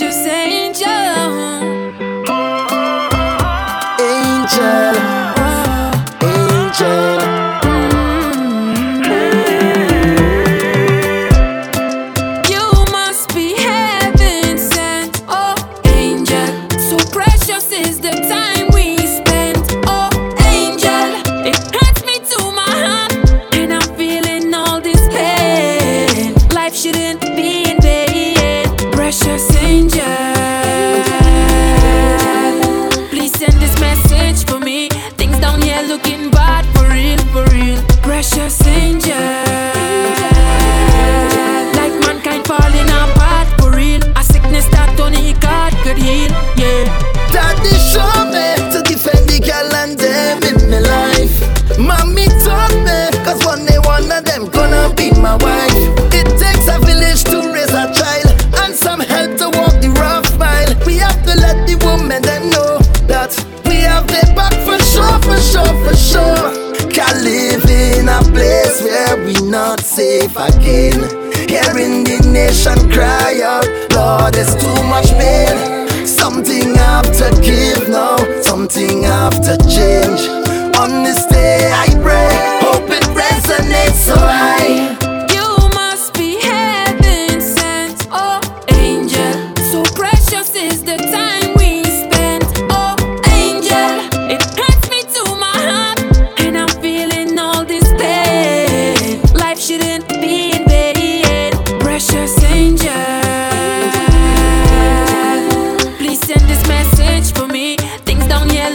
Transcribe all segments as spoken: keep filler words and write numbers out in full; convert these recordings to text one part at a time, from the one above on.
you say, angel, angel, oh, angel. Mm-hmm. Mm-hmm. You must be heaven sent, oh angel. So precious is the time we spent, oh angel. It hurts me to my heart, and I'm feeling all this pain. Life shouldn't be in vain. Precious angel. Looking bad for real, for real. Precious angel, like mankind falling apart for real. A sickness that only God could heal, yeah. Daddy showed me to defend the girl and them in my life. Mommy taught me, cause one day one of them gonna be my wife. It takes a village to raise a child, and some help to walk the rough mile. We have to let the women then know that we have their back for sure, for sure, for sure. Can't live in a place where we not safe again. Hearing the nation cry out, Lord, there's too much pain. Something I have to give now, something I have to change. On this day I pray, hope it resonates so high. You must be heaven sent, oh angel. So precious is the time looking bad for real, for real. Precious angel,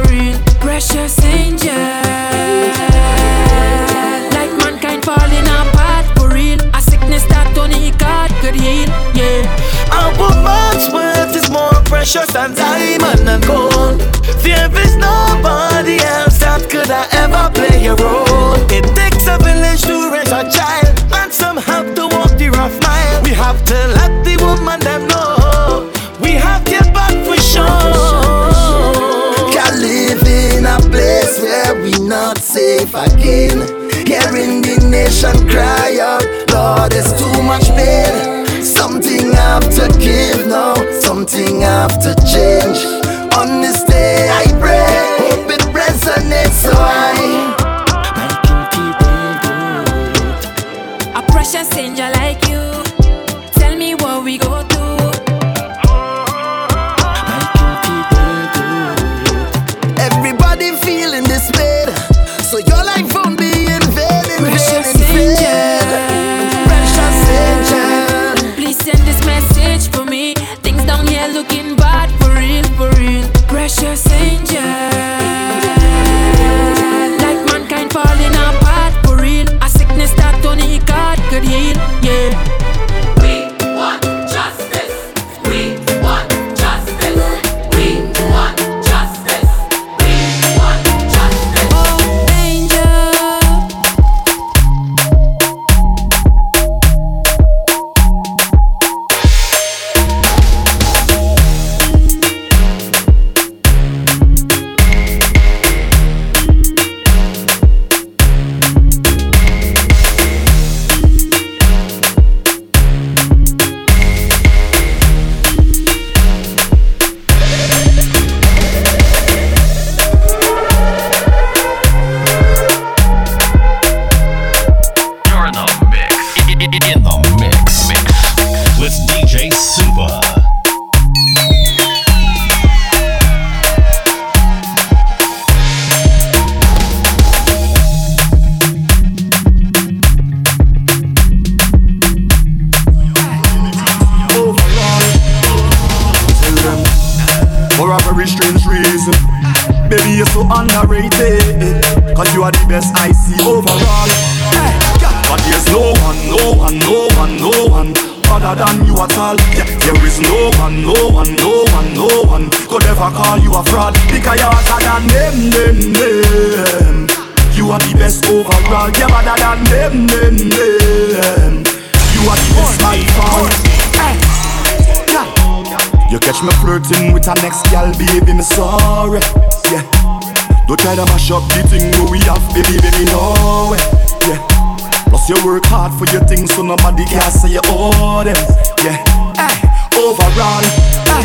like mankind falling apart for real. A sickness that only God could heal, yeah. A woman's worth is more precious than diamond and gold. There is nobody else that could have ever play a role. It takes a village to raise a child, and some have to walk the rough mile. We have to let the woman them know we have to get back for sure. Not safe again. Hearing the nation cry out, Lord, there's too much pain. Something I have to give now, something I have to change. On this day I pray, hope it resonates so high. Man can keep on doing it. A precious angel like you, tell me what we go through. Looking bad for real, for real. Precious angel, like mankind falling apart for real. A sickness that only God could heal, yeah. We want justice. We want justice. We want justice. We want justice. Oh you work hard for your things so nobody can say you owe them. Yeah, hey. overrun. Hey.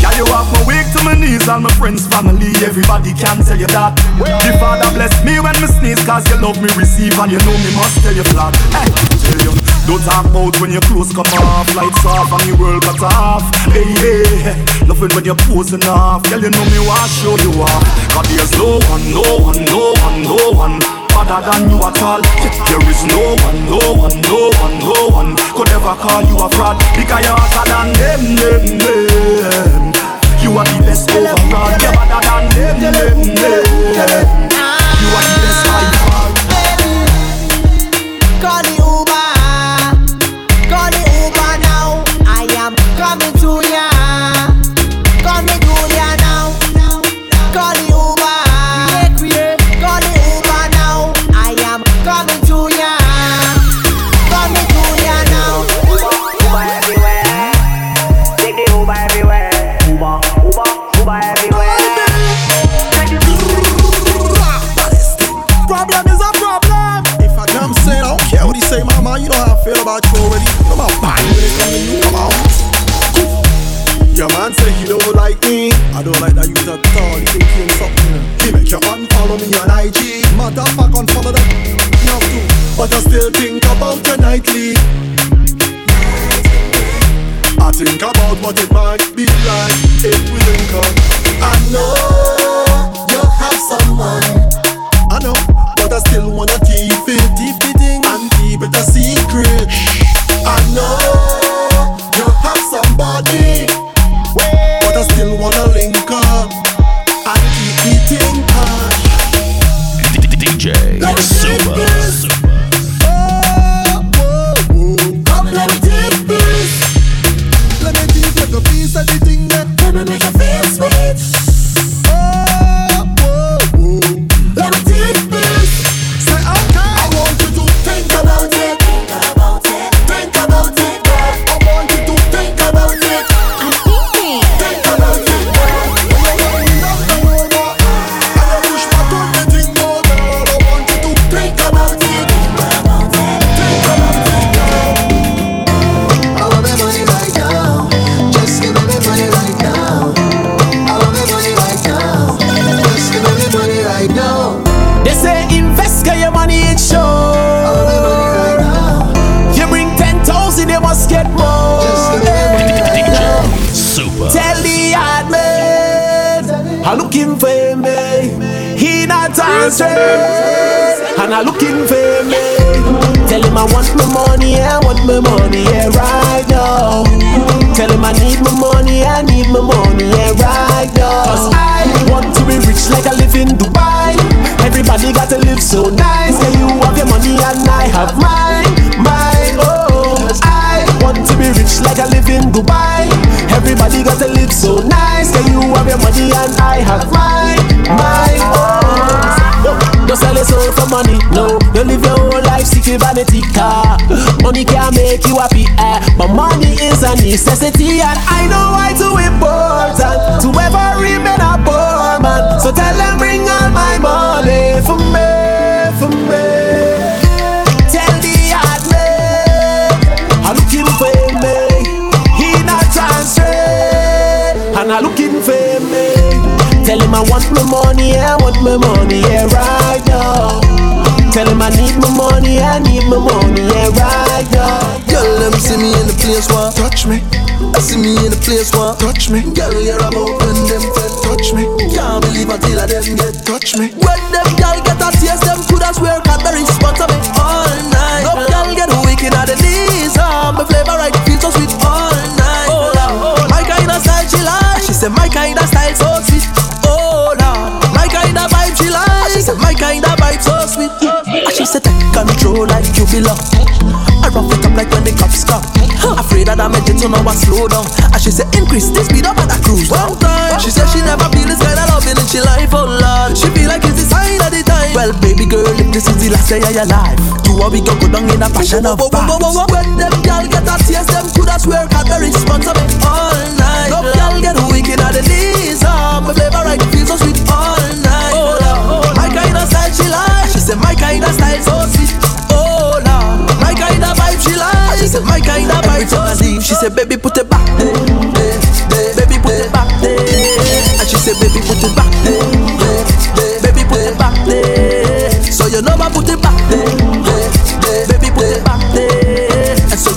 Yeah, you off my wig to my knees, all my friends, family, everybody can tell you that. The Father bless me when me sneeze, cause you love me receive and you know me must tell you flat. Hey. Tell you, don't talk about when your clothes come off, lights off and your world cut off. Hey, hey, nothing when you're posing off, girl, you know me what show you off. Cause there's no one, no one, no one, no one better than you at all. There is no one, no one, no one, no one could ever call you a fraud, because you're hotter than them, them, them. You are the best overall, you're better than them, them, them. You are the best by far. Call the Uber, call the Uber now. I am coming to ya, coming to ya now. Call the Uber. You know how I feel about you already. You know my body when it comes to you. Come on. Your man say he don't like me. I don't like that youth at all. He think he ain't something. He make your unfollow me on I G. Motherfucker unfollow that. Now too. But I still think about you nightly. I think about what it might be like if we link up. I know you have someone. I know, but I still wanna keep it, keep it in. But a secret. I know you have somebody, but I still wanna link up and keep it in touch. D J Suba. Come, let me take this. Let me take like a piece of the thing that let me make you feel sweet. Oh, whoa, whoa. Let me take this. Say okay. I want you to think about it. Looking for me, he not answer, and I looking for me. Tell him I want my money, I want my money, yeah, right now. Tell him I need my money, I need my money, yeah, right now. 'Cause I want to be rich like I live in Dubai. Everybody got to live so nice. Yeah, you have your money and I have mine, mine. Oh, I want to be rich like I live in Dubai. Everybody got to live so nice. Can you have your money and I have mine, mine, oh. Don't sell your soul for money, no. Don't live your whole life seeking vanity car. Money can make you happy, eh? But money is a necessity, and I know why too important to ever remain a poor man. So tell them bring all my money for me, for me. Tell the hard man I'm looking for me. And I looking for me. Tell him I want my money, I want my money, yeah, right now. Tell him I need my money, I need my money, yeah, right now. Girl, let me see me in the place where touch me. I see me in the place where touch me. Girl, here I'm open, them friend touch me. Can't believe until I them get touch me. When them girl get a taste, them could I swear got the response of me all night. No girl get wicked at the knees. Oh, my flavor right feels so sweet all night. Oh, my kind of style she like. She said my kind of style so sweet, oh Lord. My kind of vibe she like. She said my kind of vibe so sweet. She said take control like you belong. I rough it up like when the cops come. Afraid that I'm a jet, so now I slow down. She said increase the speed up and I cruise down. She said she never feel this kind of loving in she life, oh Lord. She feel like it's the sign of the time. Well baby girl, if this is the last day of your life, do what we can go down in a passion of vibes. When them girl get a taste, them could I swear got the response of it all night. No girl get weak. The knees, oh, my flavor right feels so sweet all night. Oh, oh, oh, my kind of style she like. She said my kind of style so sweet. Oh, oh, my kind of vibe she like. She said my kind of vibe so sweet. She said baby put it back.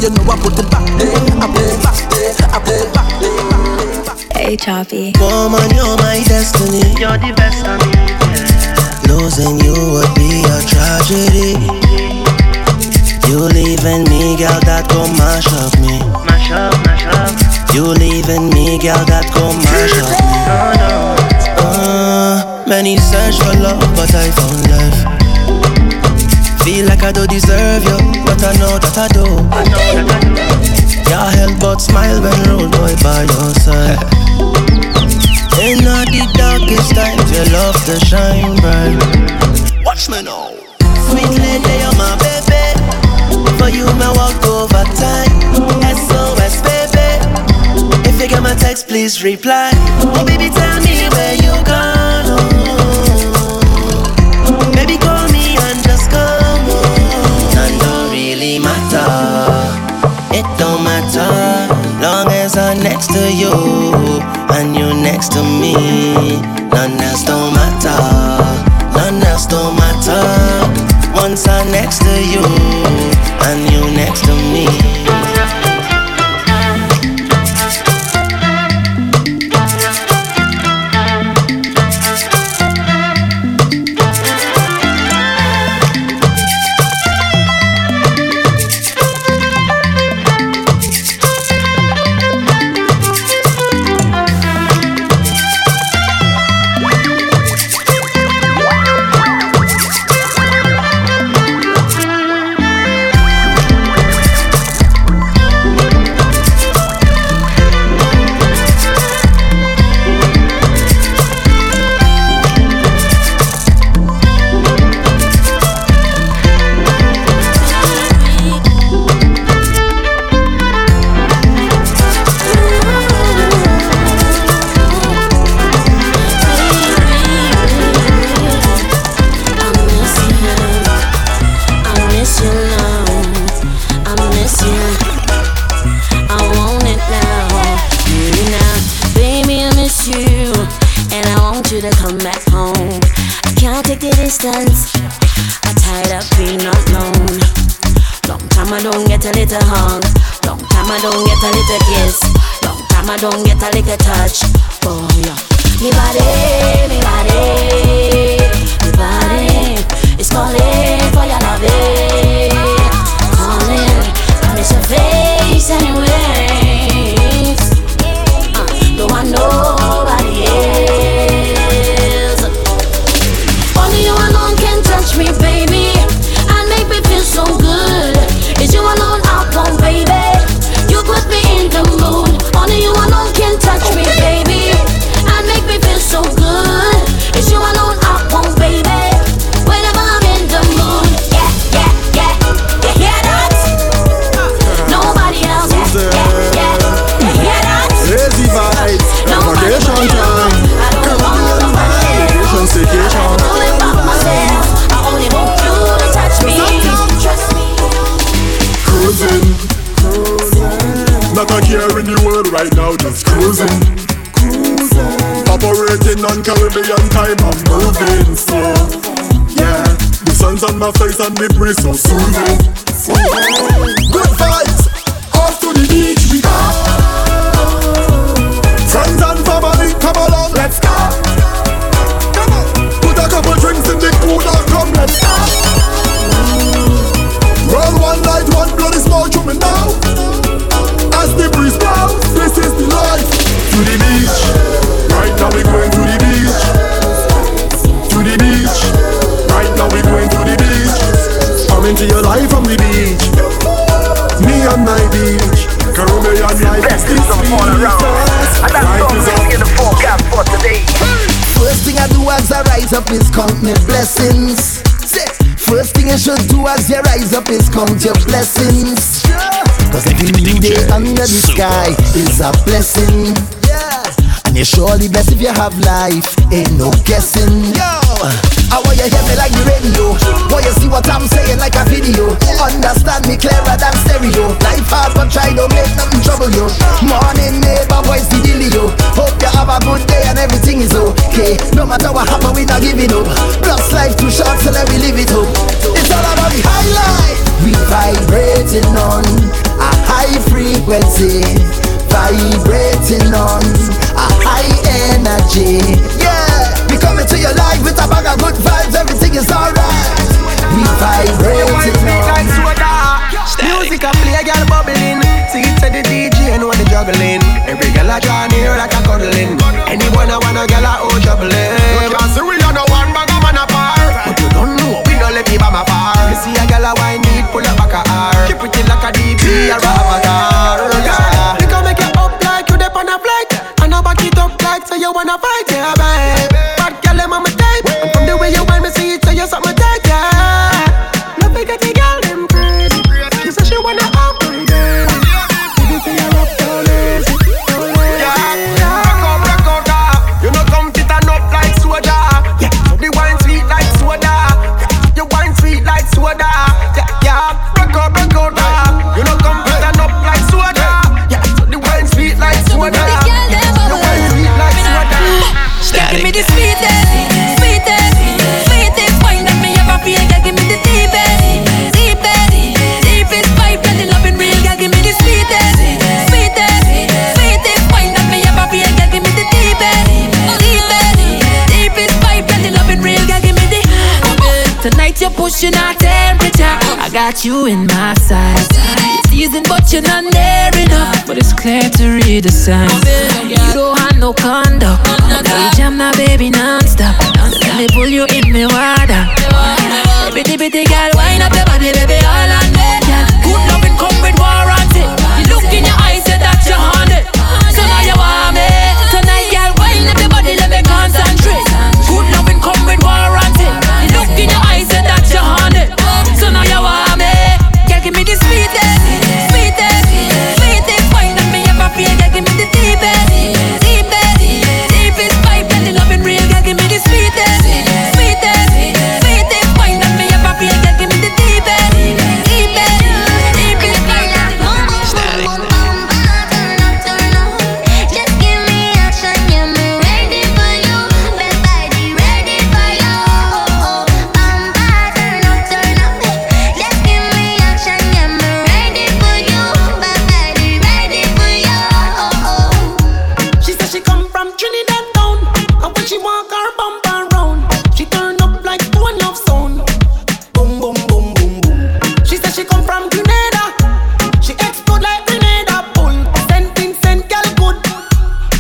you know I put it back. I put it back. I put it back. Hey, Choppy. Woman, you're my destiny. You're the best of me. Losing you would be a tragedy. You leaving me, girl, that go mash up me. Mash up, mash up. You leaving me, girl, that go mash up me. Oh, no. Uh, many search for love, but I found life. Feel like I don't deserve you, but I know that I do. I know that I do. Your help but smile when roll boy by your side. In all the darkest times, your love to shine bright. Watch me now. Sweet lady, you're my baby. For you, my walk over time. S O S, baby. If you get my text, please reply. Oh, baby, tell me where you gone. Oh, baby, call me and just go. It don't matter, long as I'm next to you and you next to me. None else don't matter, none else don't matter. Once I'm next to you and you next to me. gravity, vibrating on a high energy. Yeah, we coming to your life with a bag of good vibes. Everything is alright. We vibrating on. Music a play, girl bubbling. See it to the D J and when the juggling. Every girl a draw near like a cuddling. Anyone I wanna girl a hold juggling. You can see we don't know one bag of man apart, but you don't know we don't let me by my bar. You see a girl a wine need pull up back a R. Keep it in like a D B or a so you wanna fight, yeah, babe. Bad girl, I'm on my type. And from the way you want me see it, so you suck my type, yeah. No bigger the girl, them crazy. She said she wanna up on them. Give it to your love, don't lose it, don't lose it. Yeah, rock out, rock out, yeah. You know come fit and up like soda. Yeah, the wine sweet like soda. The wine sweet like soda. Yeah, yeah, rock out, rock out, yeah. You know come fit and up like soda. Yeah, the wine sweet like soda. Give me the sweetest, sweetest, sweetest wine that me ever feel. Yeah, give me the deepest, deepest, deepest vibe that the loving real. Yeah, give me the sweetest, sweetest, sweetest wine that me ever feel. Yeah, give me the deepest, deepest, deepest vibe that the loving real. Yeah, give me the. Tonight you're pushing our temperature. I got you in my sights. Season, but you're not near enough. But it's clear to read the signs. You don't have no conduct. You jam now, baby, non-stop. Let me pull you in me water. Bitty, bitty, girl, wind up your body, baby, all on me. Good loving come with warranty. You look in your eyes, say that you want it. So now you want me. Tonight, girl, wind up your body, let me concentrate. Good loving come with warranty. You look in your eyes, say that you want it. So now you want me. Girl, give me the sweetest, sweetest, sweetest wine that me ever feel. Girl, give me the deepest, deepest, deepest vibe that the loving real. Girl, give me the sweetest, sweetest, sweetest wine that me ever feel. Girl, give me the deepest, deepest, deepest vibe that the loving real. Static. Just give me action, yeah, me ready for you. Best body ready for you. Oh, oh, bamba, turn up, turn up. Just give me action, yeah, me ready for you. Best body ready for you. Oh, oh. She said she come from Trinidad town, and when she walk her bumper round, she turn up like one love sound. Boom, boom, boom, boom, boom. She said she come from Grenada, she explode like Grenada bull. Send things, send girl good.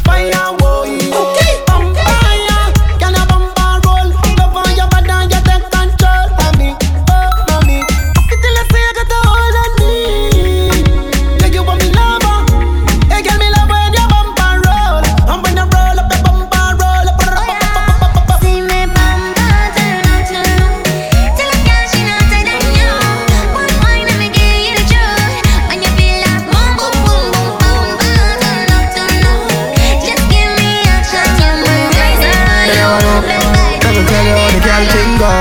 Fire, whoa, okay, vampire. Can a bumper roll? Love on your body, and you take control of me, oh, mommy. Up till I say you got a hold on me. Yeah, you want me lover. Hey, girl, me love when your bumper roll. And when you roll up, your bumper roll up. See me bamba, turn up, turn up. Tell a girl she not tight than you. One wine and me give you the truth. When you feel like boom, boom, boom, boom, boom, boom, turn up, turn up. Just give me action, yeah, me ready for you. Best body, tell you how the girl ready thing for you. go.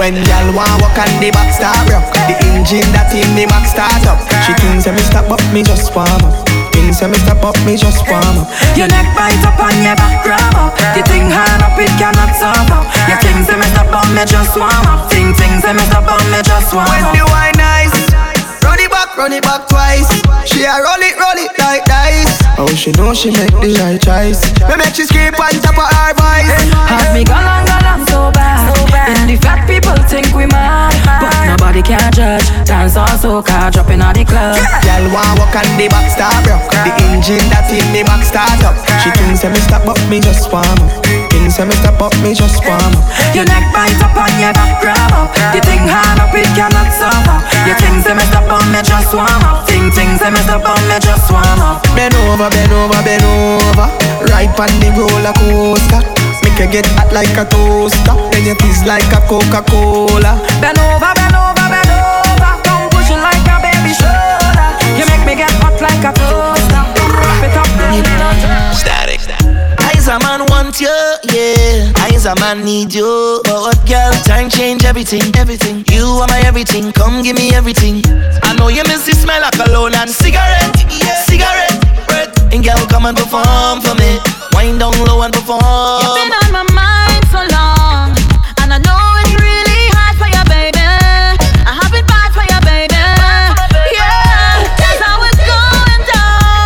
When y'all want walk and the back start broke, the engine that in the back start up. She thinks that me stop up, me just warm up. Things that me stop up, me just warm up. Your neck bite up and your back grab up. You think hard up, it cannot stop up. Your things that me stop up, me just warm up. Things, things that me stop up, me just warm up. When you wine nice, run it back, run it back twice. She a roll it, roll it like dice. Oh, she know she make the right choice. Me make she skip on top of her voice. Have me galang galang so bad. And the fat people think we mad, but nobody can judge. Dance on soca, dropping on the club. Girl want walk on the back start broke. The engine that in the back start up. She thinks that me stop up, me just warm up. Things that me stop up, me just warm up. Your neck bite up and your back grab up. You think hard up, it cannot stop up. You things that me stop up, me just warm up. Things, things that me stop up, me just warm up. Bend over, bend over, bend over. Right on the roller coaster. Make you get hot like a toaster. Then you tease like a Coca-Cola. Bend over, bend over, bend over. Come push it like a baby shoulder. You make me get hot like a toaster. Wrap it up, then you know. Static. Eyes a man want you, yeah. Eyes a man need you. But girl, time change everything, everything. You are my everything, come give me everything. I know you miss the smell of cologne and cigarette, yeah. Cigarette, breath. And girl, come and perform for me. Wind down low and perform. You've been on my mind so long, and I know it's really hard for you, baby. I have it bad for you, baby. Yeah, that's how it's going down.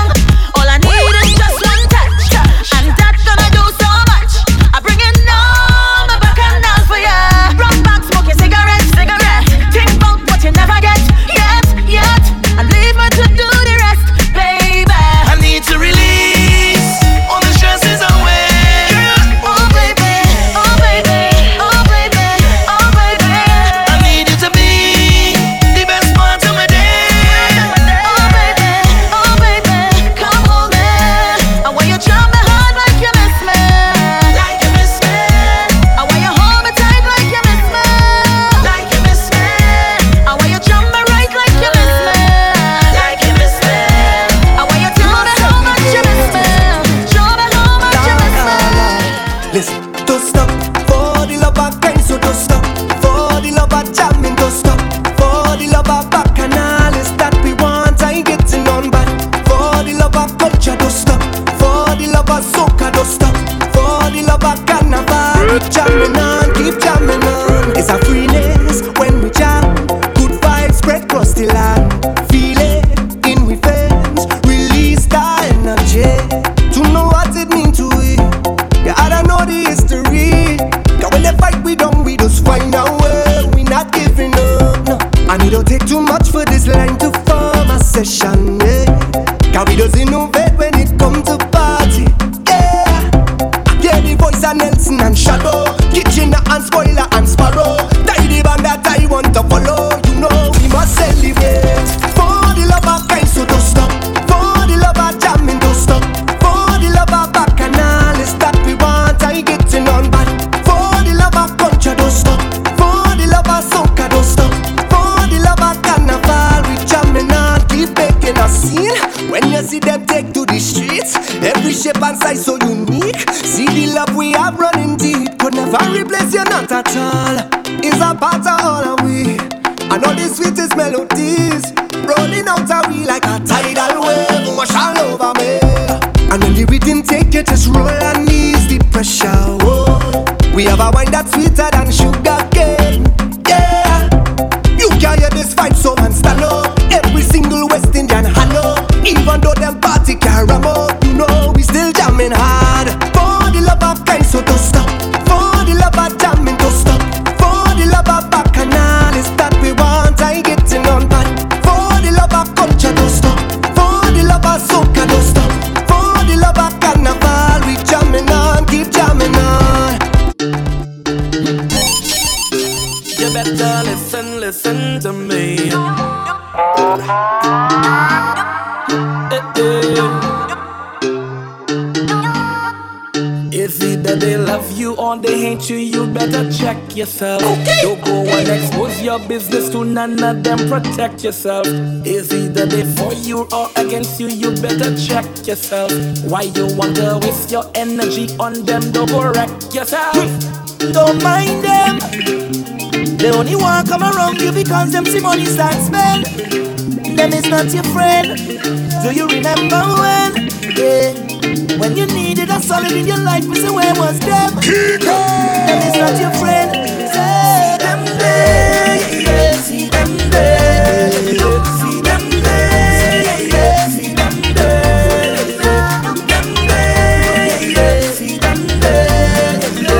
all is a part of all of we. And all the sweetest melodies rolling out of we like a tidal wave, wash all over me. And when the rhythm take it, just roll and ease the pressure. Oh, we have a wine that's sweeter than sugar cane. Yeah, you can hear this fight, so man stand up. Every single West Indian hello, even though them party can't ram up, you know we still jamming hard for the love of kind, so don't stop. For the love of jamming, don't stop. For the love of bacchanal, it's that we want, I getting on bad. For the love of culture, don't stop. For the love of soca, don't stop. For the love of carnival, we jamming on, keep jamming on. You better listen, listen to me. If either they love you or they hate you, you better check yourself. Okay. Don't go and expose your business to none of them, protect yourself. If either they for you or against you, you better check yourself. Why you want to waste your energy on them, don't go wreck yourself. Don't mind them. They only want to come around you because them see money start spend. Them is not your friend. Do you remember when? Yeah. When you needed a solid in your life, Mister Where was them? Yeah. Them is not your friend. Say them there, yeah. See them there, yeah. See them there, yeah. See them there, yeah. See them there, yeah. See them there, yeah. See them there, yeah.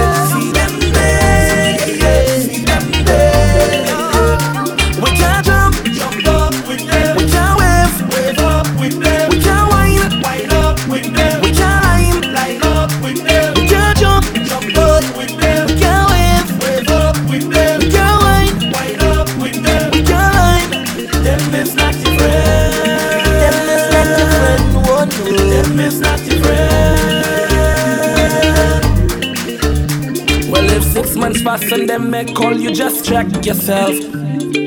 See them there, yeah. We can't jump, jump up with them. We can't wave, wave up with them. We can't wine, wine up with them. We can't line, line up with them. We can't jump, jump up with them. We can't wave, wave up with them. We can't wine, wine up with them. We can't line. Them is not your friend. Them is not your friend. Oh no. Them is not your friend. Well, if six months pass and them may call you, just check yourself.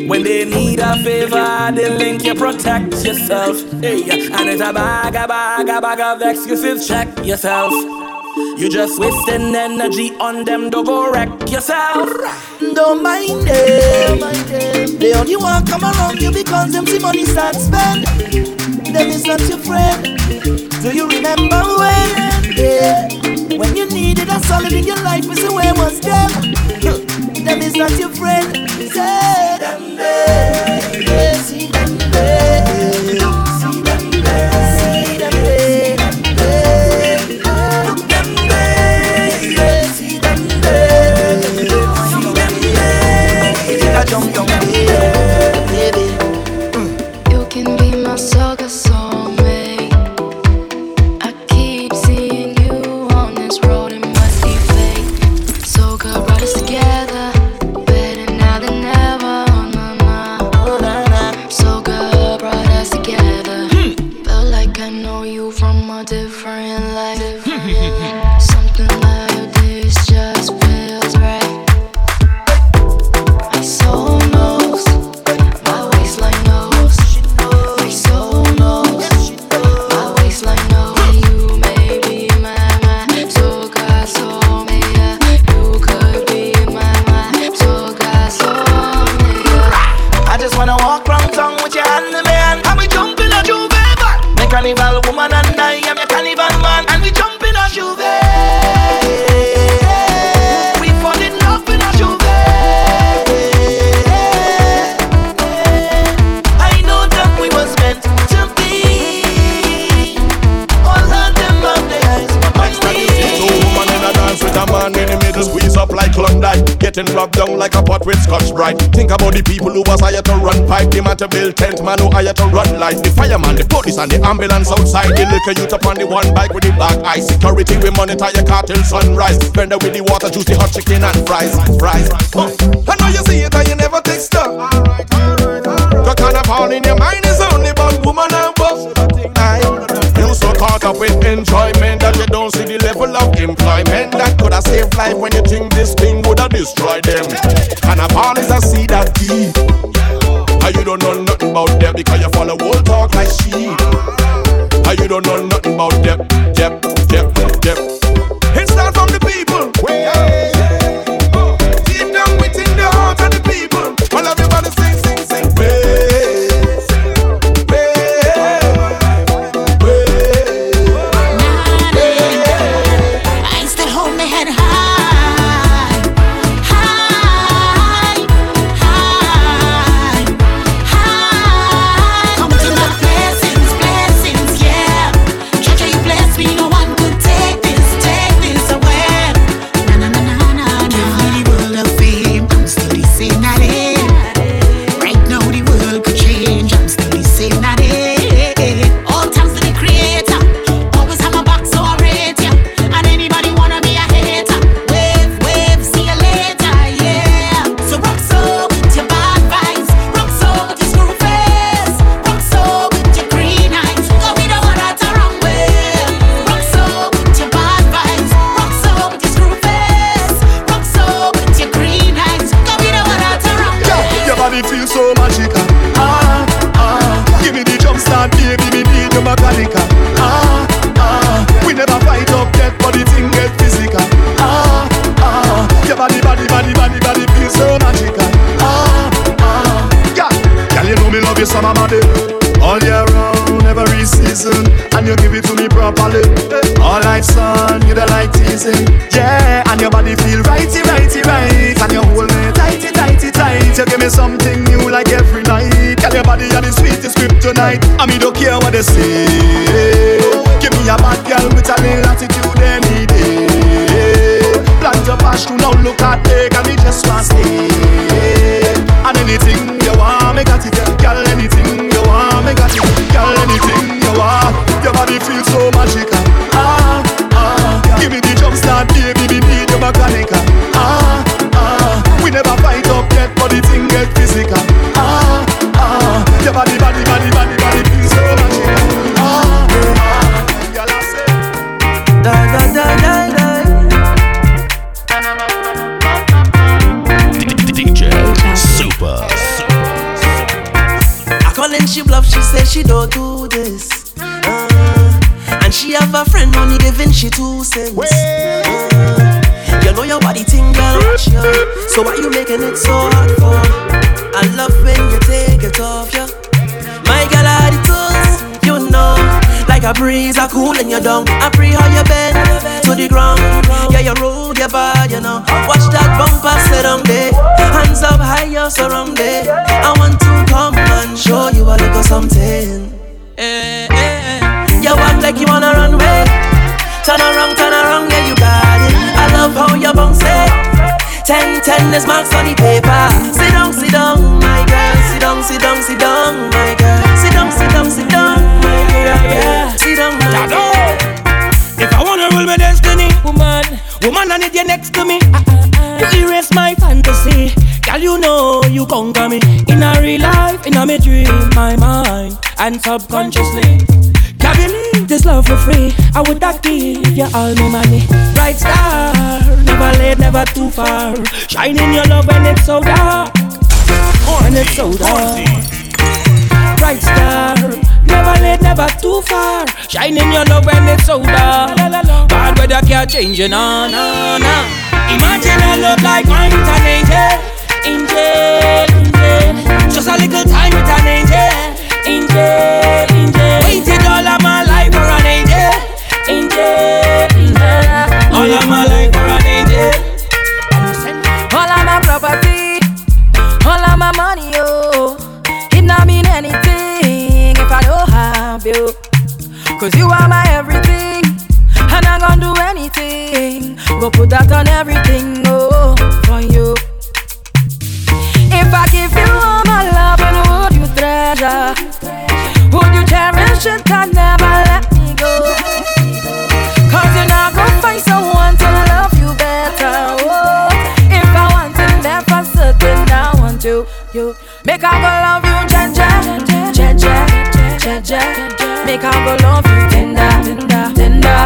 When they need a favor, they link you, protect yourself. Hey, and it's a bag, a bag, a bag of excuses, check yourself. You just wasting energy on them, don't go wreck yourself. Don't mind them. They only want come around you because them see money start spend. Them is not your friend. Do you remember when? Yeah. When you needed a solid in your life, Mister Where was them? Them is not your friend. Say them there, yeah. See them there, yeah. See them there, see them there. Look them there, yeah. See them there, see them there. Take a jump down, baby. You can be my sugar soulmate. I keep seeing you on this road in my defect. Soca brought us together. Locked down like a pot with Scotch Brite. Think about the people who was hired to run pipe. The man to build tent, man who hired to run light. The fireman, the police and the ambulance outside. The liquor youth upon the one bike with the black eye. Security, we monitor your car till sunrise. Vendor with the water, juice, the hot chicken and fries. Fries, oh. I know you see it and you never take stuff. Alright, alright, alright. The kind of all in your mind is only about woman and boss. You so caught up with enjoyment that you don't see the level of employment that could have saved life when you think this thing would have destroyed them. And a ball is a seed that deep. And you don't know nothing about them because you follow old talk like sheep. And you don't know nothing about them. Yep, yep, yep. It's not from the people. Deep down we what they say. Give me a bad girl with a little attitude any day. Plant your passion, now look at me, can we just want stay? And anything you want, me got it, girl. Anything you want, me got it, girl. Anything you want, your body feels so magical. Ah ah, give me the jump start, baby, we need your mechanical. Ah ah, we never fight up yet, but the thing get physical. Ah ah, your body, body, body, body, body feels so magical. Ah ah, girl, I say, da da da da da. Super. I call and she bluff, she says she don't do this. Uh, and she have a friend only giving she two cents. Uh, you know your body tingle, sure. So why you making it so hard for? I love when you take it off, yeah. My girl had it toes, you know. Like a breeze, a cool in your dung. I pray how you bend to the ground. Yeah, you roll your body, you know. Watch that bumper set on day. Hands up higher, surround it. I want to come and show you a little something. Eh, eh, eh. You walk like you wanna run away. Turn around, turn around, yeah, you got it. I love how you bounce it. Ten, ten is marks on the paper. Sit down, sit down, my girl. Sit down, sit down, sit down, my girl. Sit down, sit down, sit down, my girl. Yeah, sit down, my girl. If I wanna rule my destiny, woman, woman, I need you next to me. You erase my fantasy, girl. You know you conquer me in a real life, in a me dream, my mind and subconsciously. Can't believe this love for free. I would not give you all my money. Bright star, never late, never too far. Shining your love when it's so dark, when it's so dark. Bright star, never late, never too far. Shining your love when it's so dark. Bad weather can't change you, no, no, no. Imagine I look like mine with an angel, angel, angel. Just a little time with an angel, angel, angel. Waited all of my life for an angel, angel, angel. All of my life for an angel. All of my property, all of my money, oh. It not mean anything if I don't have you. Cause you are my everything, and I'm gonna do anything. Go put that on everything, oh, for you. If I give you all my love, and would you treasure? Would you cherish it and never let me go? Cause you're not gonna find someone to love you better, oh. If I want to, that's for certain, I want you, you. Make I go love you, cha-cha, cha-cha, cha-cha. Make I go love you, tender, tender, tender.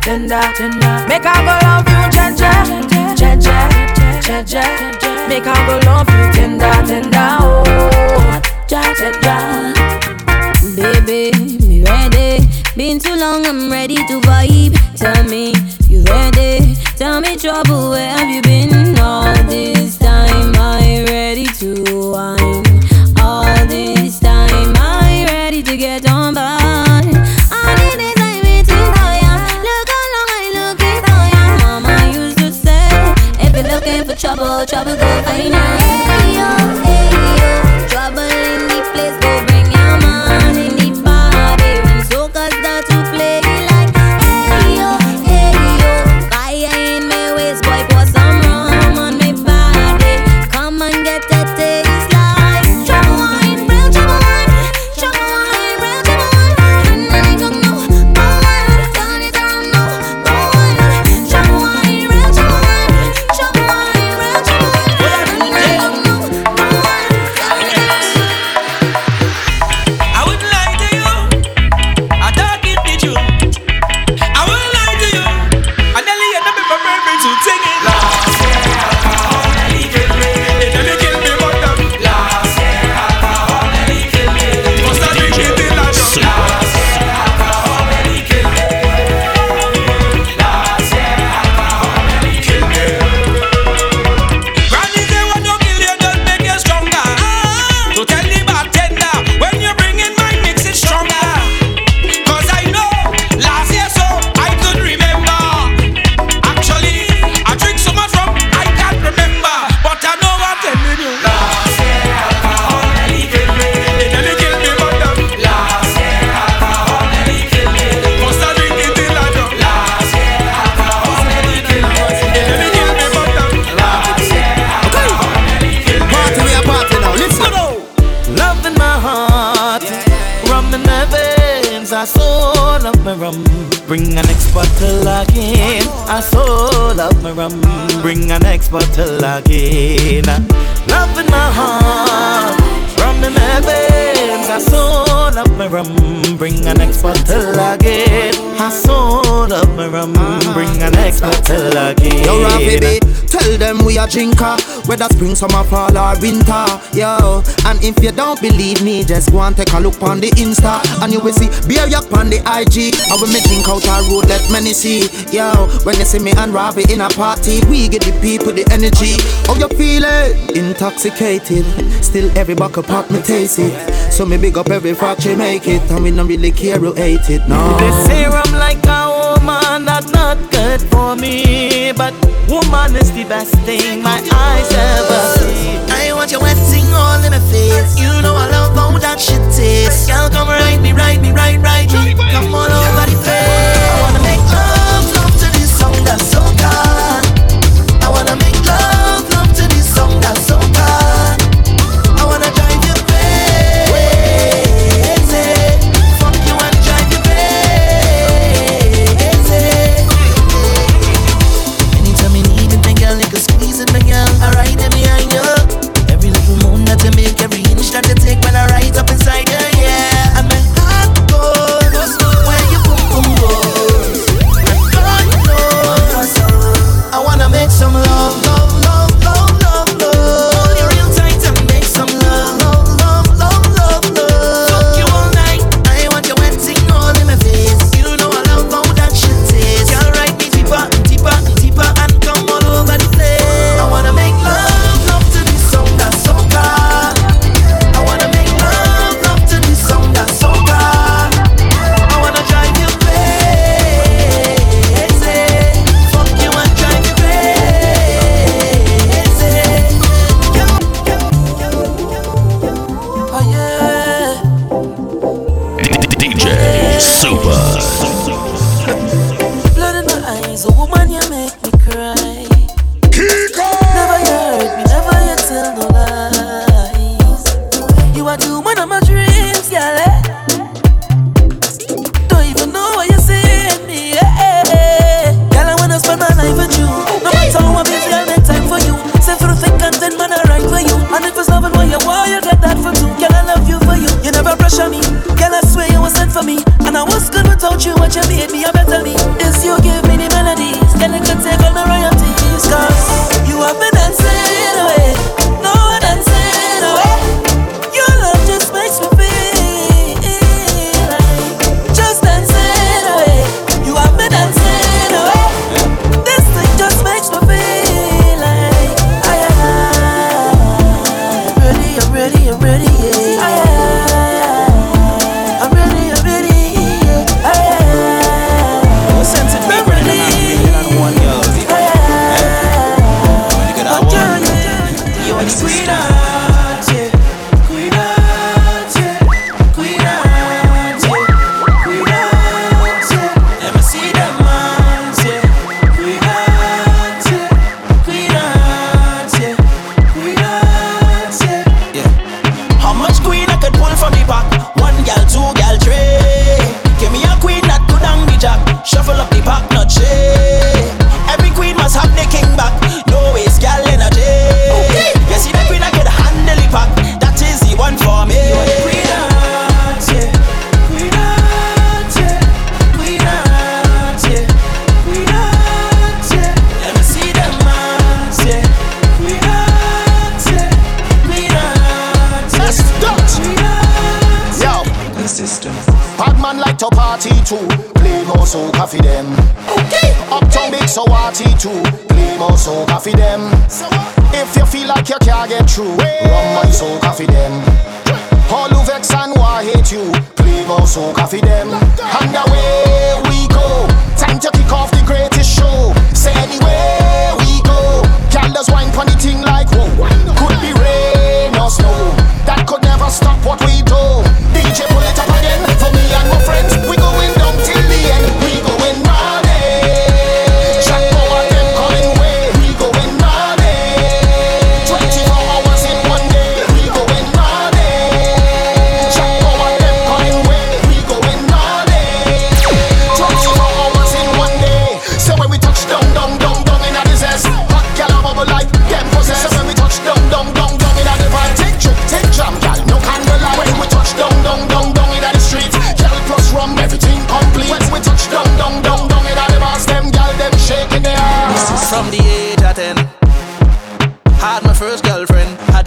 Tender, tender. Make I go love you, cha-cha, cha-cha, cha-cha. Make I go love you, tender, tender, oh, cha-cha. Baby, me ready. Been too long, I'm ready to vibe. Tell me, you ready? Tell me, trouble, where have you been all this time? I'm ready to whine. All this time, I'm ready to get on by. Trouble, trouble, go find out. Hey yo, hey yo, trouble in the place, go bring your man in the party. When soca start to play like hey yo, hey yo, fire in my waist, boy, pour some rum. I soul up my rum. Bring an next bottle again. I soul up my rum. Bring an next bottle again. Love in my heart from the heavens. I soul up my rum. Bring an next bottle again. I soul up my rum. Bring an next bottle again. Yo, Rafi B, tell them we a drinker, whether spring, summer, fall or winter, yo. And if you don't believe me, just go and take a look on the Insta, and you will see beer yak on the I G. I will make drink out a road, let many see, yo. When you see me and Ravi in a party, we get the people the energy. How you feeling? Intoxicated. Still every buck pop me taste it. So me big up every fact you make it, and we don't really care who hate it, no. They say I'm like a woman that's not good for me, but woman is the best thing my eyes ever see. I want your wet thing all in my face. You know I love how that shit tastes. Girl, come ride me, ride me, ride, ride me. Come all over the place. I wanna make love, love to this song that's so good. I wanna make love, love to this song that's so good. I wanna drive you crazy. Fuck you and drive you crazy. Anytime you need it, my girl, you can squeeze it, my girl. I ride it behind you. Every little moon that you make, every inch that you take, when I ride up inside you, yeah. I'm a hot girl, where you boom boom goes. I don't know. I wanna make some love.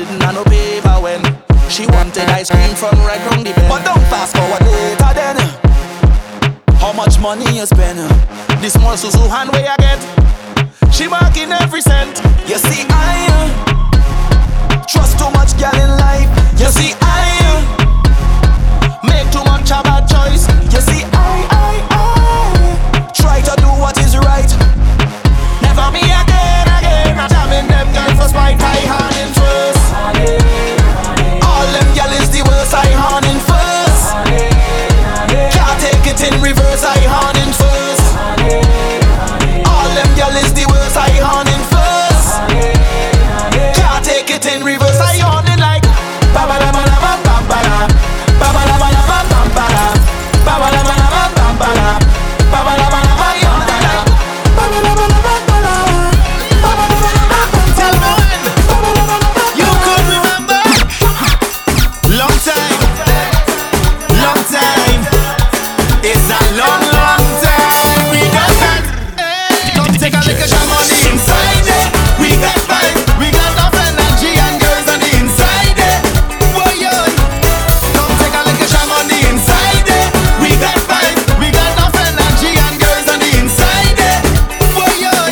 didn't have no paper when she wanted ice cream from right round the bend. But don't fast forward later then. How much money you spend? This small Suzu hand where you get? She marking every cent. You see I uh, trust too much girl in life. You see I uh, make too much of a choice. You see I, I, I try to do what is right. Never me again, again. I'm jamming them girls for spite. I hand in first. All them girl is the worst. I hand in first. Can't take it in reverse. I hand in first. All them girl is the worst. I hand in first. Can't take it in reverse. I hand in like baba la ba la ba bam ba la baba la ba la ba bam ba la baba la ba la ba bam ba la baba la ba la ba yon da la baba la ba la ba ba la baba la ba la ba bam tell me when you could remember. Long time, long time, it's a long, long time we got time. Come take a look at your money inside it. We got time, we got enough energy and girls on the inside it. Whoa yo, come take a look at your money inside it. We got time, we got enough energy and girls on the inside it. Whoa yo, ah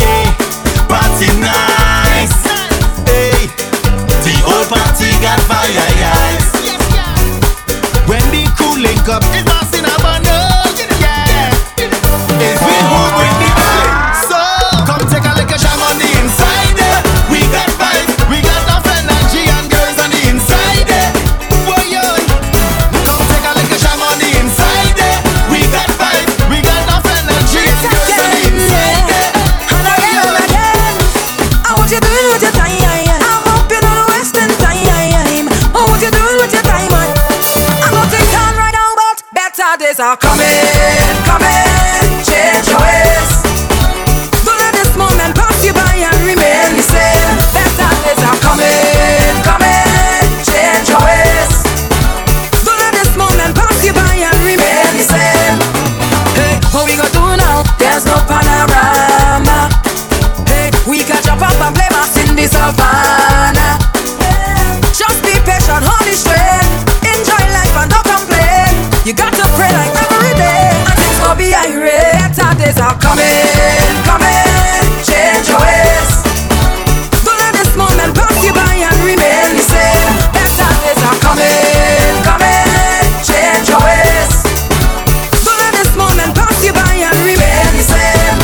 yeah, party nice, hey, the whole party got fire eyes. When the crew link up, it's us in abundance, yeah. It's we who bring the vibe. So come take a look at your money inside it. We got vibe, we got enough energy and girls on the inside it. Whoa yo, come take a look at your money inside it. We got vibe, we got enough energy and girls on the inside it. And again, again, I want you doing with your time. I hope you're not wasting time. Oh, what you doing with your time? I know things can right now, but better days are coming, coming. Change your ways. Don't let this moment pass you by and remain the same. Better days are coming, coming. Change your ways. Don't let this moment pass you by and remain the same. Hey, what we gonna do now? There's no panorama. Hey, we catch up up and play mass in the savannah. Just be patient, hold it straight. Enjoy life and don't complain. You got to pray like every day, and things will be irate. Better days are coming, coming. Change your ways. Don't let this moment pass you by and remain the same. Better days are coming, coming. Change your ways. Don't let this moment pass you by and remain the same.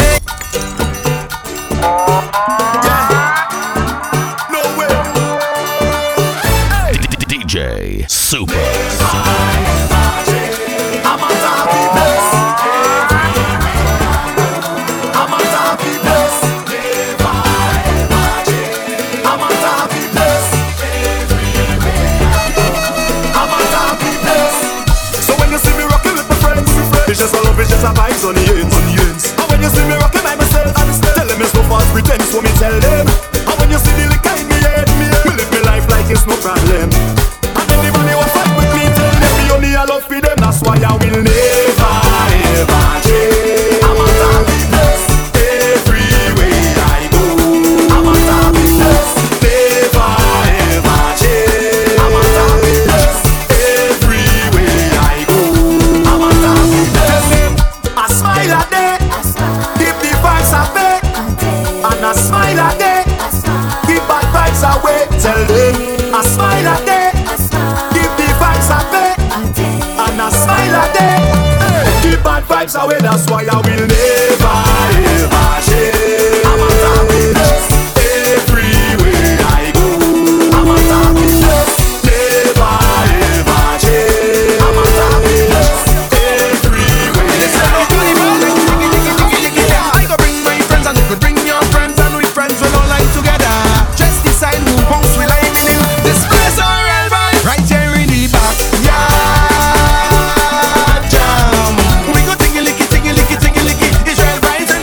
Hey. No way. D J Super. I'm a happy place. I'm a happy place. I'm a happy place. I'm a happy place. So when you see me rocking with my friends, it's just a love, it's just a vibes on the ends, on the ends. And when you see me rocking by myself, I'm still tell them it's no false pretense, so me tell them. And when you see the liquor in me head, me head, me live my life like it's no problem. And anybody who fight with me, tell them me only a love for them, that's why I will never, ever change. I'm a happy place. Everywhere I go, I'm a happy place. Never, ever change. I'm a happy place. Everywhere I go, I'm a happy place. I smile at day, keep the vibes at bay, and I smile at day, keep bad vibes away. Tell them I smile at day, keep the vibes at bay, and I smile at day. Keep bad vibes away, that's why I will never, ever change. I'm a happy place. Everywhere I go, I'm a happy place. Never, ever change. I'm a happy place. Everywhere I go. I go bring my friends and you could bring your friends, and we friends will all line together. Just decide who bounce we line in it. This place or Elvis, right here in the backyard jam. We go tingy licky, tingy licky, tingy licky. Israel vibes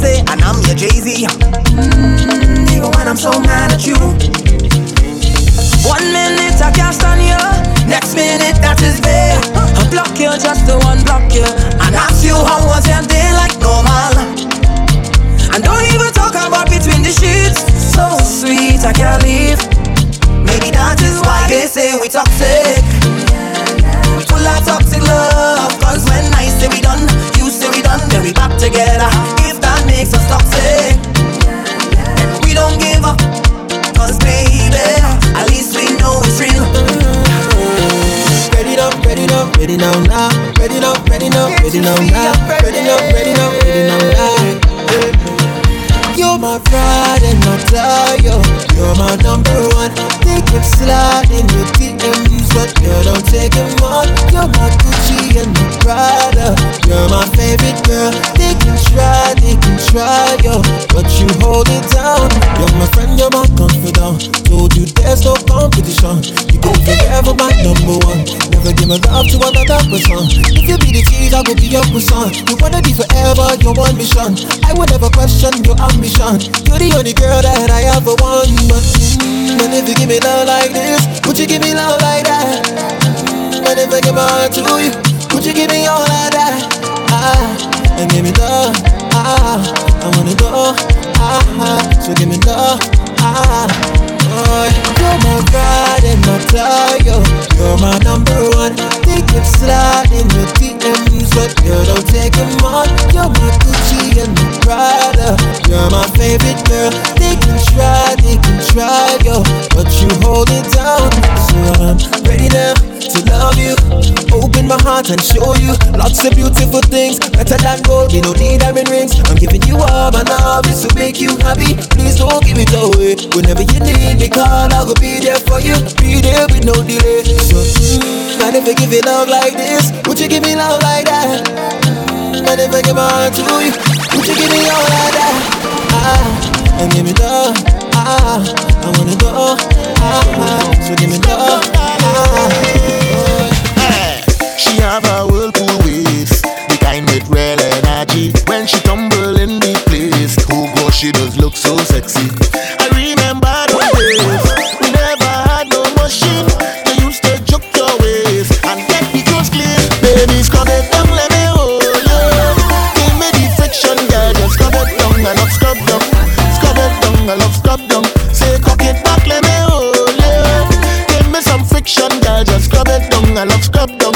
Beyonce and I'm your Jay-Z. Mm, even when I'm so mad at you. One minute I can't stand you, next minute that is there. I block you just to unblock you and ask you how was your day like normal. And don't even talk about between the sheets. So sweet I can't leave. Maybe that is why they say we toxic. We pull our toxic love, cause when I say we done, you say we done, then we back together. If that makes us toxic, then we don't give up. Cause baby, at least we know it's real. Ready up, ready up, ready now now. Ready up, ready up, ready now now. Ready up, ready up, ready now now. You're my pride and my joy. You're my number one. They keep sliding your D Ms, but you don't take them on. You're my Gucci and my Prada. You're my favorite girl. They can try, they can try, yo, but you hold it down. You're my friend, you're my confidant. Told you there's no competition. You could be ever my number one. Never give my love to another person. If you be the cheese, I will be your person. You wanna be forever, you're one mission. I will never question your ambition. You're the only girl that I ever want. But, mm, but if you give me love like this, would you give me love like that? But if I give my heart to you, would you give me all of that? Ah, and give me love, ah, I wanna go, ah, so give me love, ah, boy. You're my pride and my joy, yo. You're my number one. They keep sliding your D Ms, but you don't take them on. You're my Gucci and my Prada. You're my favorite girl. They can try, they can try, yo, but you hold it down. So I'm ready now to love you, open my heart and show you lots of beautiful things, better than gold, they don't need diamond rings. I'm giving you all my love, it's to make you happy, please don't give it away. Whenever you need me, God, I will be there for you, be there with no delay. So, mm, and if I give you love like this, would you give me love like that? Mm, and if I give my heart to you, would you give me all like that? Ah, and give me love, ah, I wanna go, ah, so give me love, ah. She have a whirlpool waist, the kind with real energy. When she tumble in the place, oh gosh, she does look so sexy. I remember the days, we never had no machine. They used to joke your waist and get the clothes clean. Babies, scrub it down, let me hold you. Give me the friction, girl, just scrub it down. I love scrub down, scrub it down, I love scrub down. Say, cock it back, let me hold you. Give me some friction, girl, just scrub it down, I love scrub down.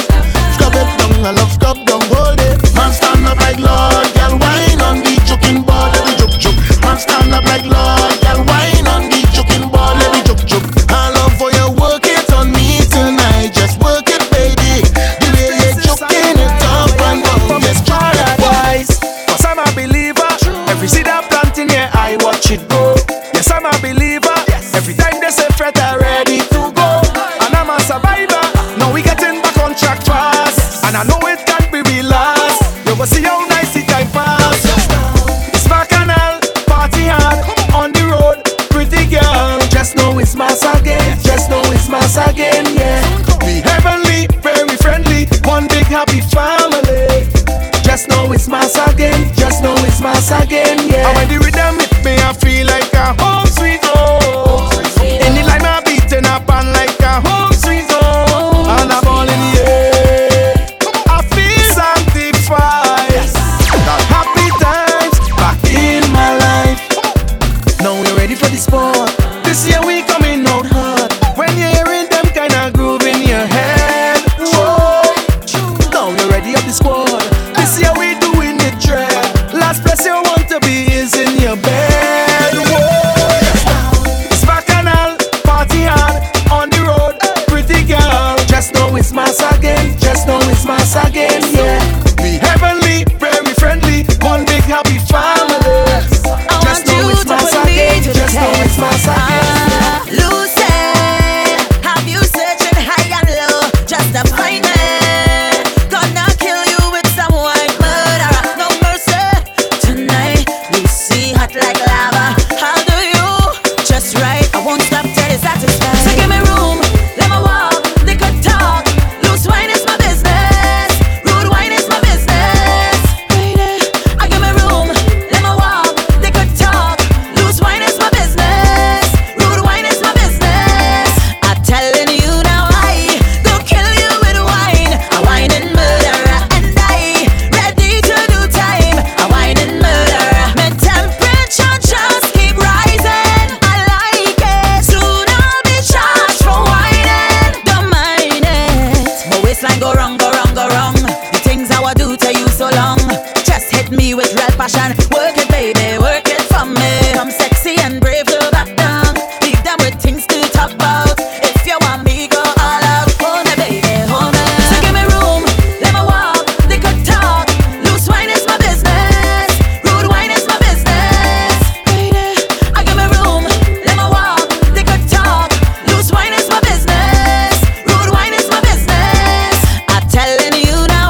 I love scrub down all day. Man stand up like Lord, girl wine on the choking ball, let me choke choke. Man stand up like Lord, girl wine on the choking ball, let me choke choke. I love for you, work it on me tonight, just work it, baby. The way you're choking it up and down, it's paradise. Cause I'm a believer, every seed I'm planting, yeah, I watch it go. Yes, I'm a believer, every time they say fret, I ready to go. And I'm a survivor, now we getting back on track fast. And I know it can't be realized. You will see how nice the time pass. It's my canal, party hard, on the road, pretty girl. Just know it's mass again, just know it's mass again, yeah. We heavenly, very friendly, one big happy family. Just know it's mass again, just know it's mass again, yeah. And when the rhythm hit me, I feel like a home sweet home. In the line I'm beating up and like a home sweet home. And I'm all in the air. This year we coming out hard. When you're hearing them kind of groove in your head, oh, now you're ready up the squad. This year we doing the dread. Last place you want to be is in your passion. Work it, baby, work it for me. I'm sexy and brave, go back down. Leave them with things to talk about. If you want me, go all out. Hold me, baby, hold me. So give me room, let me walk. They could talk. Loose wine is my business. Rude wine is my business. Baby, I give me room, let me walk. They could talk. Loose wine is my business. Rude wine is my business. I'm telling you now.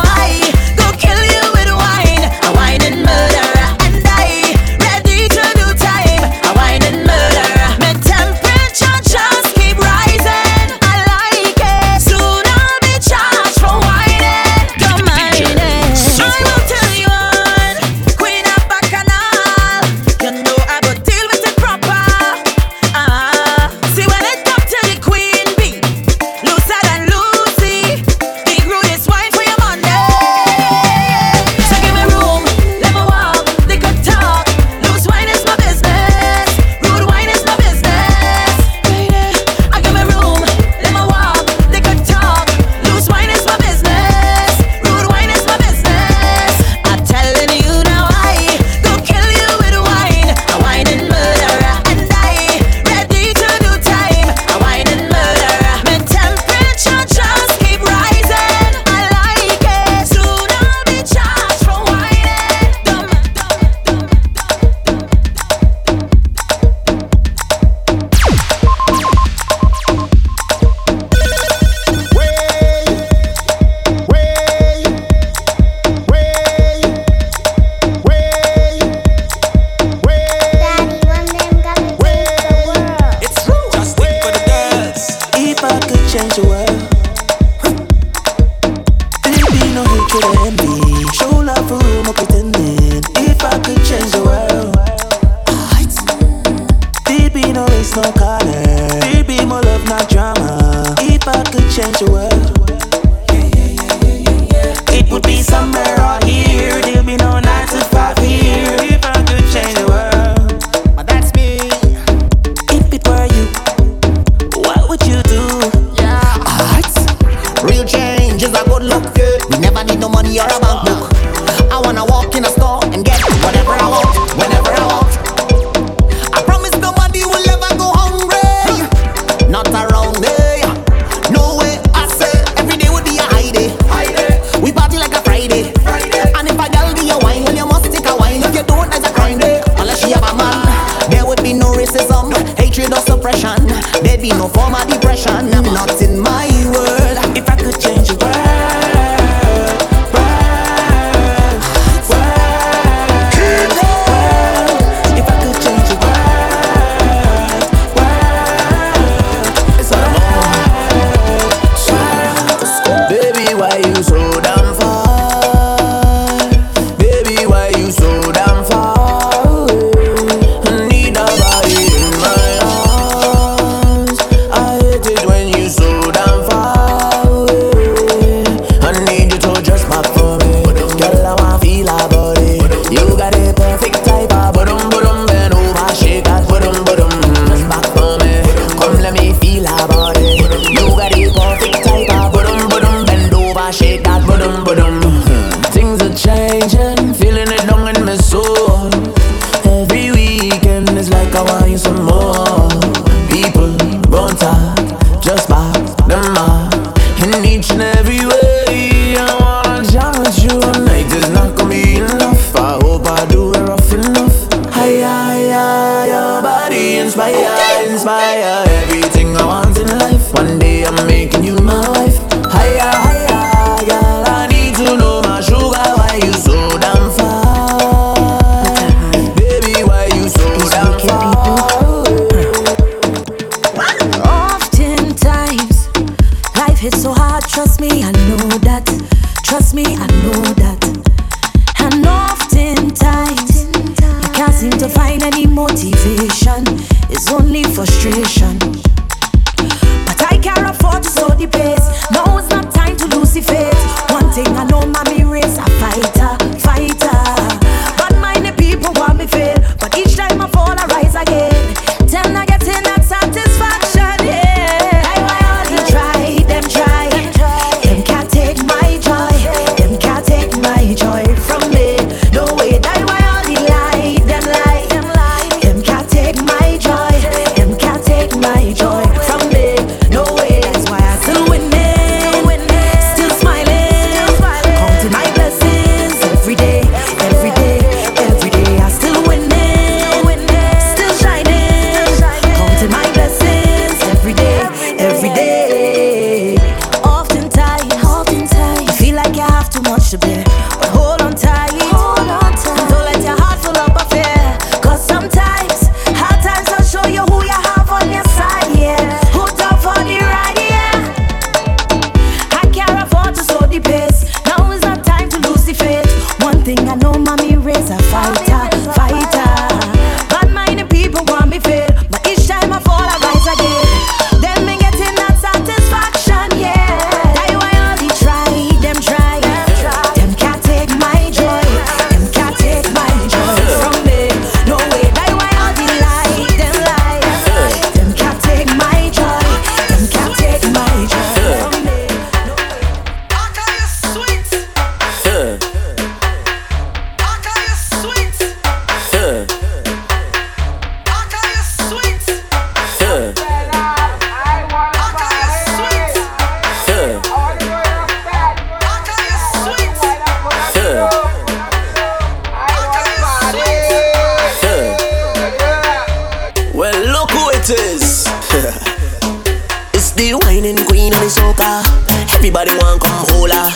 Everybody want come hola.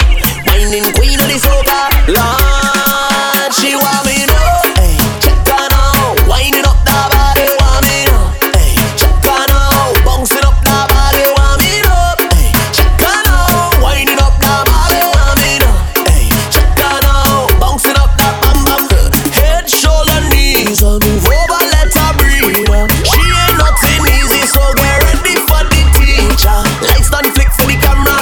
Winding queen of the soca. Lord, she want me now. Ay, check her now. Winding up the body, want me now. Ay, check her now. Bouncing up the body, want me now. Ay, check her now. Winding up the body, want me now. Ay, check her now. Bouncing up the bam bam. Head, shoulder, knees. I'll move over, let her breathe. She ain't nothing easy, so get ready for the teacher. Lights don't flick for the camera.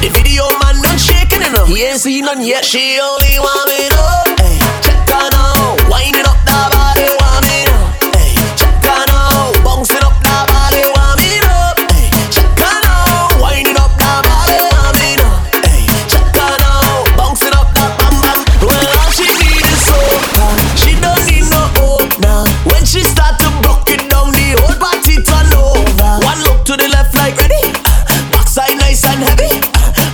The video man not shaking enough. He ain't seen none yet. She only want me now. Hey, check her now. Winding up the body, want me now. Hey, check her now. Bouncing up the body, want me now. Hey, check her now. Winding up the body, want me now. Hey, check her now. Bouncing up the bam bam. Well, all she need is soca. She don't need no hope now. When she start to buck it down, the whole party turn over. One look to the left like ready. Backside nice and heavy.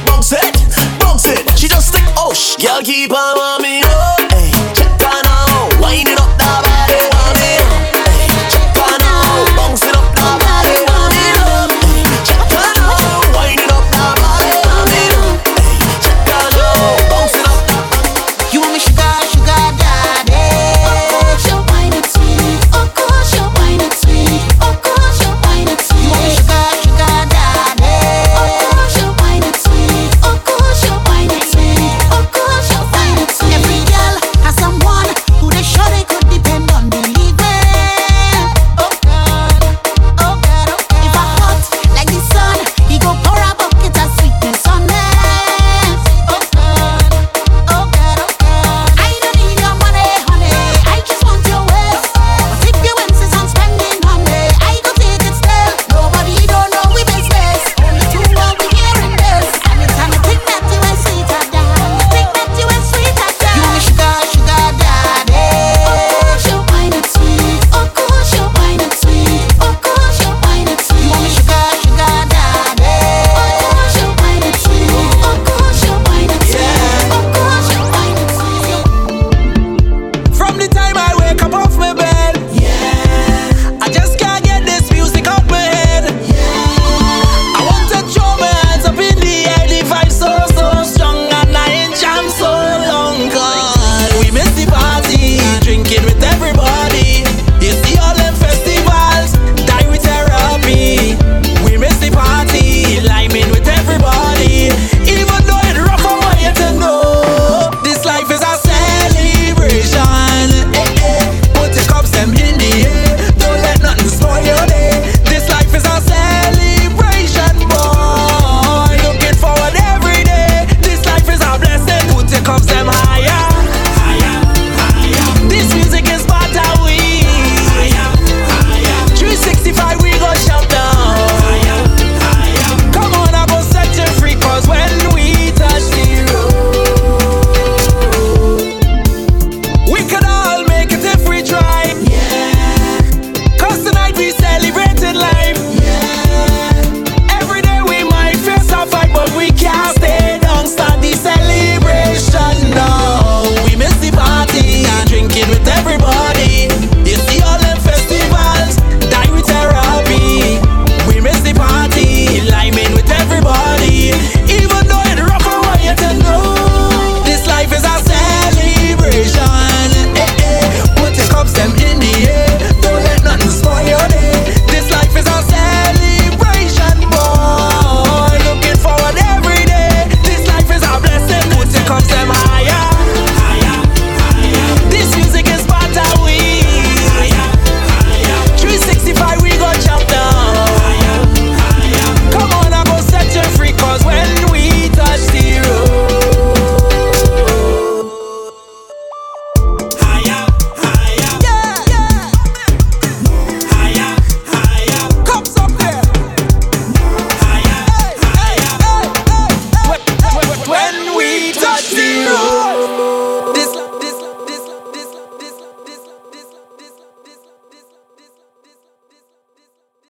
Bounce it, bounce it. She just think, oh, sh. Y'all keep on on me.